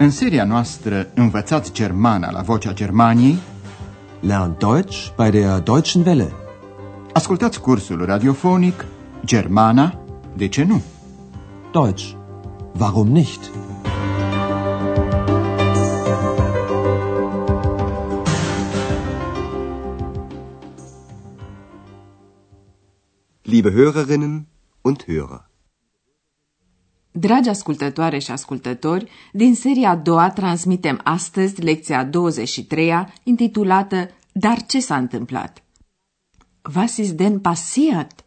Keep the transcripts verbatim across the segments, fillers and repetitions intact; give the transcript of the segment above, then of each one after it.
În seria noastră Învățați Germana la Vocea Germaniei, Lern Deutsch bei der Deutschen Welle. Ascultați cursul radiofonic Germana, de ce nu? Deutsch, warum nicht? Liebe Hörerinnen und Hörer. Dragi ascultătoare și ascultători, din seria a doua transmitem astăzi lecția douăzeci și treia, intitulată Dar ce s-a întâmplat? Was ist denn passiert?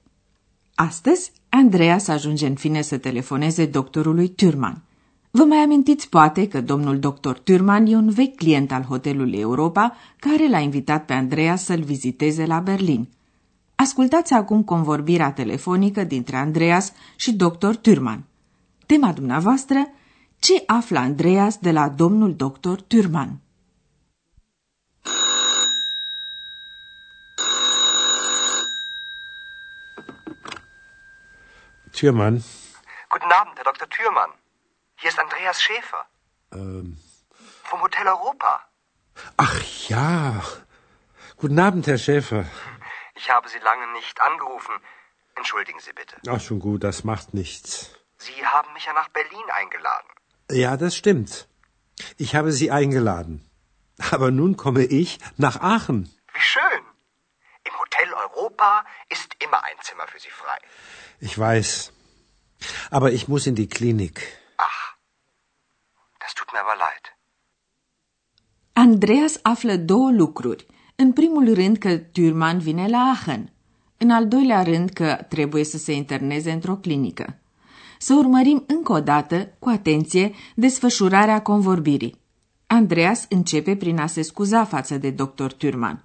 Astăzi, Andreas ajunge în fine să telefoneze doctorului Thürmann. Vă mai amintiți poate că domnul doctor Thürmann e un vechi client al Hotelului Europa, care l-a invitat pe Andreas să-l viziteze la Berlin. Ascultați acum convorbirea telefonică dintre Andreas și doctor Thürmann. Tema dumneavoastră, ce află Andreas de la domnul doctor Thürmann? Thürmann. Guten Abend, Herr Doktor Thürmann. Hier ist Andreas Schäfer. Ähm. Vom Hotel Europa. Ach ja. Guten Abend, Herr Schäfer. Ich habe Sie lange nicht angerufen. Entschuldigen Sie bitte. Ach, schon gut, das macht nichts. Sie haben mich ja nach Berlin eingeladen. Ja, das stimmt. Ich habe Sie eingeladen. Aber nun komme ich nach Aachen. Wie schön. Im Hotel Europa ist immer ein Zimmer für Sie frei. Ich weiß. Aber ich muss in die Klinik. Ach, das tut mir aber leid. Andreas află două lucruri. În primul rând că Thürmann vine la Aachen. În al doilea rând că trebuie să se interneze într-o clinică. Să urmărim încă o dată, cu atenție, desfășurarea convorbirii. Andreas începe prin a se scuza față de doctor Thürmann.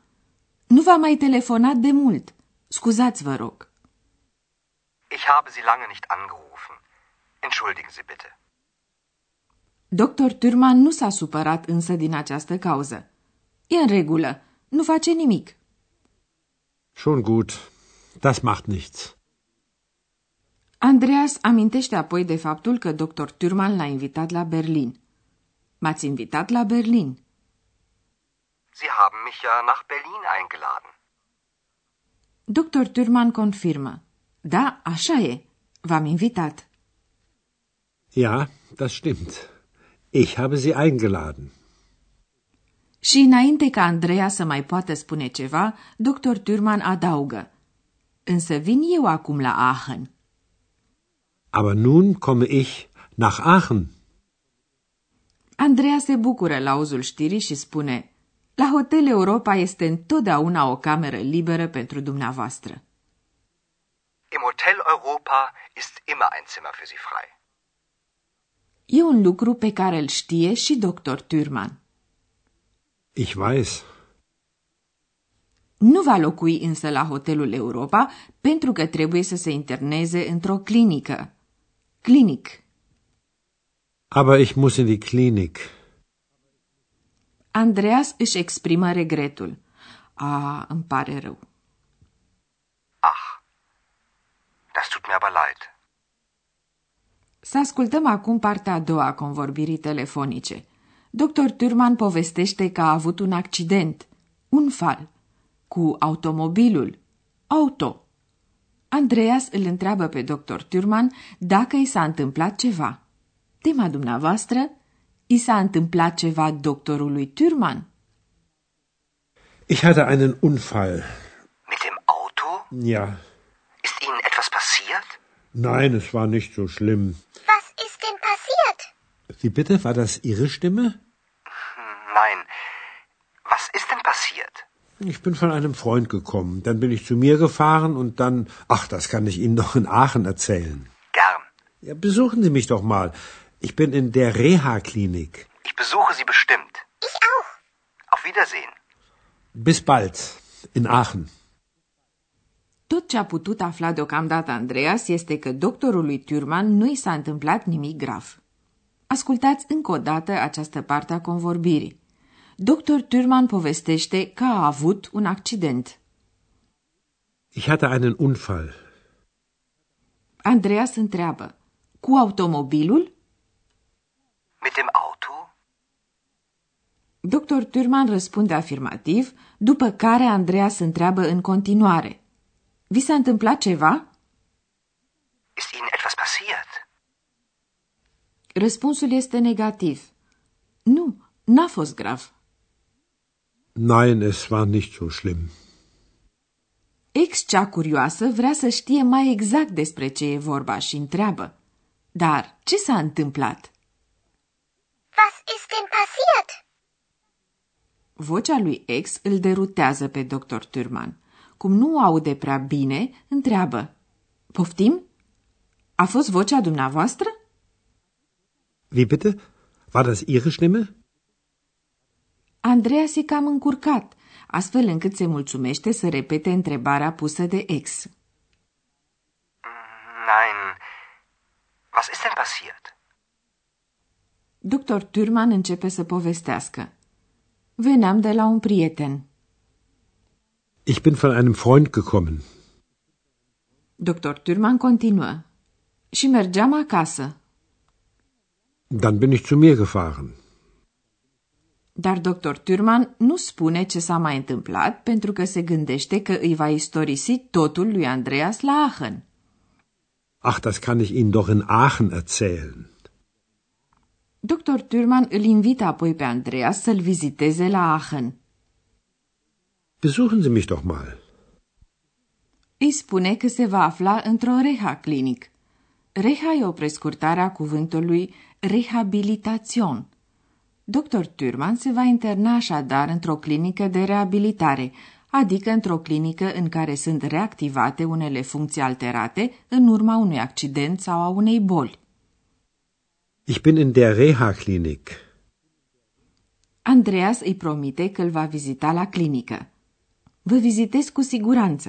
Nu v-a mai telefonat de mult. Scuzați, vă rog. Ich habe Sie lange nicht angerufen. Entschuldigen Sie bitte. Doctor Thürmann nu s-a supărat însă din această cauză. E în regulă. Nu face nimic. Schon gut. Das macht nichts. Andreas amintește apoi de faptul că doctor Thürmann l-a invitat la Berlin. M-ați invitat la Berlin. Sie haben mich ja nach Berlin eingeladen. doctor Thürmann confirmă. Da, așa e. V-am invitat. Ja, das stimmt. Ich habe Sie eingeladen. Și înainte ca Andreas să mai poată spune ceva, doctor Thürmann adaugă. Însă vin eu acum la Aachen. Aber nun komme ich nach Aachen. Andreas se bucură la auzul știrii și spune: la Hotel Europa este întotdeauna o cameră liberă pentru dumneavoastră. Im Hotel Europa ist immer ein Zimmer für Sie frei. E un lucru pe care îl știe și doctor Thürmann. Ich weiß. Nu va locui însă la Hotelul Europa pentru că trebuie să se interneze într-o clinică. Clinic. Aber ich muss in die Klinik. Andreas își exprimă regretul. Ah, îmi pare rău. Ach, das tut mir aber leid. Să ascultăm acum partea a doua a convorbirii telefonice. doctor Thürmann povestește că a avut un accident, un fal, cu automobilul, auto. Andreas îl întreabă pe doctor Thürmann dacă i s-a întâmplat ceva. Tema dumneavoastră, i s-a întâmplat ceva doctorului Thürmann? Ich hatte einen Unfall. Mit dem Auto? Ja. Ist Ihnen etwas passiert? Nein, es war nicht so schlimm. Was ist denn passiert? Wie bitte, war das Ihre Stimme? Nein. Was ist denn passiert? Ich bin von einem Freund gekommen, dann bin ich zu mir gefahren und dann... Ach, das kann ich Ihnen noch in Aachen erzählen. Gern. Ja, besuchen Sie mich doch mal. Ich bin in der Reha-Klinik. Ich besuche Sie bestimmt. Ich auch. Auf Wiedersehen. Bis bald, in Aachen. Tot ce a putut afla deocamdată Andreas este că doctorului Thürmann nu i s-a întâmplat nimic grav. Ascultați încă o dată această parte a convorbirii. doctor Thürmann povestește că a avut un accident. Ich hatte einen Unfall. Andreas întreabă: cu automobilul? Mit dem Auto? Doctor Thürmann răspunde afirmativ, după care Andreas întreabă în continuare. Vi s-a întâmplat ceva? Ist Ihnen etwas passiert? Răspunsul este negativ. Nu, n-a fost grav. Nein, es war nicht so schlimm. Ex-cea curioasă vrea să știe mai exact despre ce e vorba și întreabă. Dar ce s-a întâmplat? Was ist denn passiert? Vocea lui ex îl derutează pe doctor Thürmann. Cum nu aude prea bine, întreabă. Poftim? A fost vocea dumneavoastră? Wie bitte? War das Ihre Stimme? Andreas e cam încurcat, astfel încât se mulțumește să repete întrebarea pusă de ex. Nein. Was ist denn passiert? Doctor Thürmann începe să povestească. Veneam de la un prieten. Ich bin von einem Freund gekommen. Doctor Thürmann continuă. Și mergeam acasă. Dann bin ich zu mir gefahren. Dar doctor Thürmann nu spune ce s-a mai întâmplat pentru că se gândește că îi va istorisi totul lui Andreas la Aachen. Ach, das kann ich Ihnen doch in Aachen erzählen. doctor Thürmann îl invită apoi pe Andreas să-l viziteze la Aachen. Besuchen Sie mich doch mal. Îi spune că se va afla într-o Reha-Klinik. Reha e o prescurtare a cuvântului rehabilitation. doctor Thürmann se va interna așadar într-o clinică de reabilitare, adică într-o clinică în care sunt reactivate unele funcții alterate în urma unui accident sau a unei boli. Ich bin in der Reha-Klinik. Andreas îi promite că îl va vizita la clinică. Vă vizitez cu siguranță.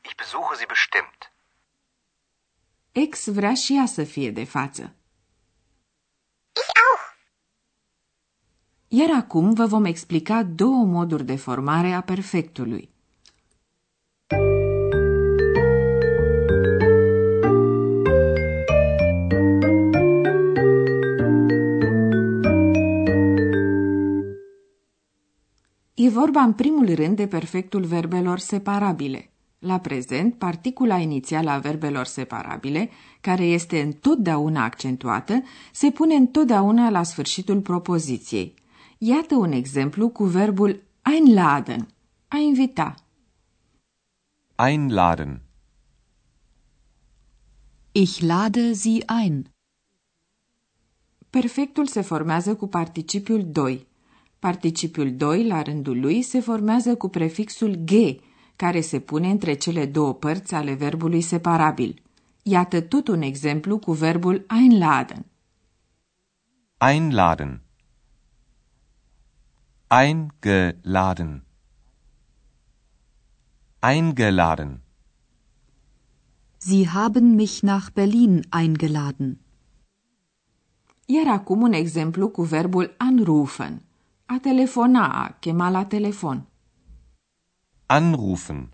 Ich besuche Sie bestimmt. Ex vrea și ea să fie de față. Ich auch. Iar acum vă vom explica două moduri de formare a perfectului. E vorba în primul rând de perfectul verbelor separabile. La prezent, particula inițială a verbelor separabile, care este întotdeauna accentuată, se pune întotdeauna la sfârșitul propoziției. Iată un exemplu cu verbul einladen, a invita. Einladen. Ich lade Sie ein. Perfectul se formează cu participiul doi. Participiul doi, la rândul lui, se formează cu prefixul ge, care se pune între cele două părți ale verbului separabil. Iată tot un exemplu cu verbul einladen. Einladen. Eingeladen. Eingeladen. Sie haben mich nach Berlin eingeladen. Iar acum un exemplu cu verbul anrufen. A telefona, a chema la telefon. Anrufen.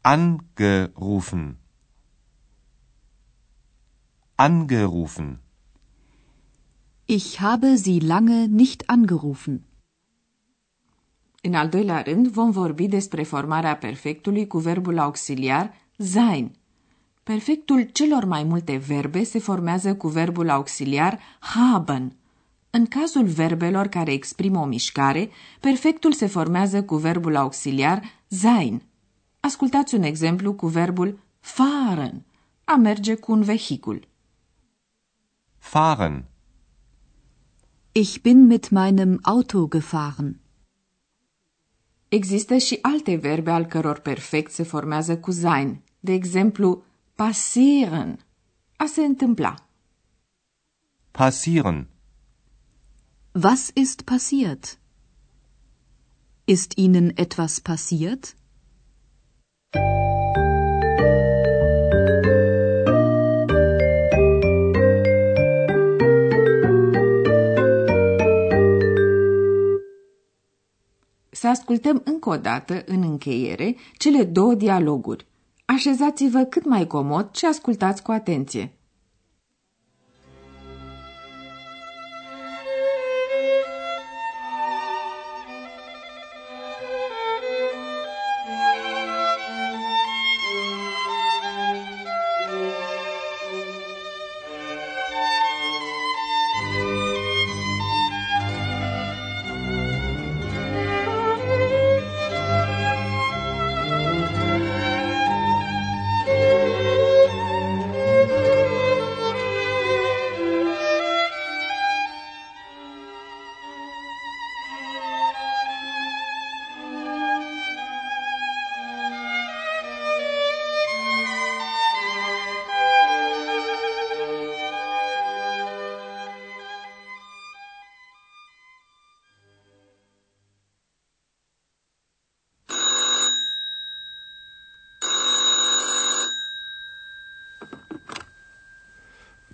Angerufen. Angerufen. Ich habe Sie lange nicht angerufen. În al doilea rând vom vorbi despre formarea perfectului cu verbul auxiliar sein. Perfectul celor mai multe verbe se formează cu verbul auxiliar haben. În cazul verbelor care exprimă o mișcare, perfectul se formează cu verbul auxiliar sein. Ascultați un exemplu cu verbul fahren, a merge cu un vehicul. Fahren. Ich bin mit meinem Auto gefahren. Există și alte verbe al căror perfect se formează cu sein, de exemplu passieren, a se întâmpla. Passieren. Was ist passiert? Ist Ihnen etwas passiert? Să ascultăm încă o dată, în încheiere, cele două dialoguri. Așezați-vă cât mai comod și ascultați cu atenție.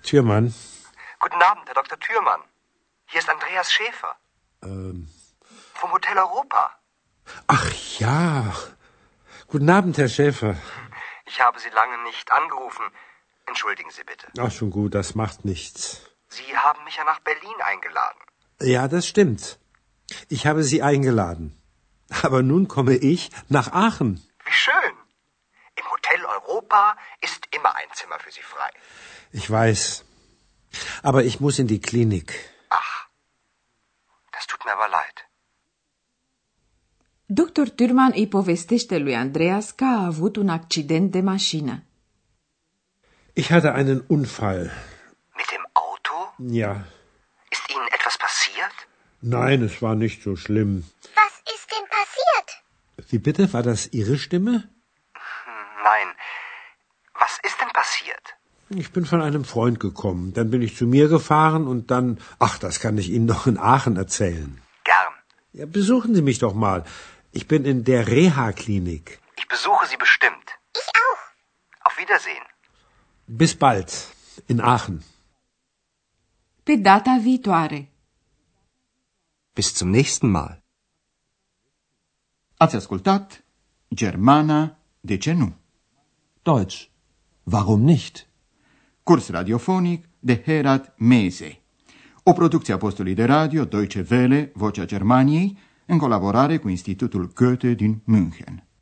Thürmann. Guten Abend, Herr Doktor Thürmann. Hier ist Andreas Schäfer. Ähm. Vom Hotel Europa. Ach ja. Guten Abend, Herr Schäfer. Ich habe Sie lange nicht angerufen. Entschuldigen Sie bitte. Ach, schon gut, das macht nichts. Sie haben mich ja nach Berlin eingeladen. Ja, das stimmt. Ich habe Sie eingeladen. Aber nun komme ich nach Aachen. Wie schön. Im Hotel Europa ist immer ein Zimmer für Sie frei. Ich weiß. Aber ich muss in die Klinik. Ach, das tut mir aber leid. Doctor Thürmann îi povestește lui Andreas că a avut un accident de mașină. Ich hatte einen Unfall. Mit dem Auto? Ja. Ist Ihnen etwas passiert? Nein, es war nicht so schlimm. Was ist denn passiert? Wie bitte? War das Ihre Stimme? Nein. Was ist denn passiert? Ich bin von einem Freund gekommen. Dann bin ich zu mir gefahren und dann... Ach, das kann ich Ihnen noch in Aachen erzählen. Gern. Ja, besuchen Sie mich doch mal. Ich bin in der Reha-Klinik. Ich besuche Sie bestimmt. Ich auch. Auf Wiedersehen. Bis bald, in Aachen. Pe data viitoare. Bis zum nächsten Mal. Ați ascultat Germana, de ce nu? Deutsch, warum nicht? Curs radiofonic de Herat Mese. O producție a postului de radio Deutsche Welle, Vocea Germaniei, în colaborare cu Institutul Goethe din München.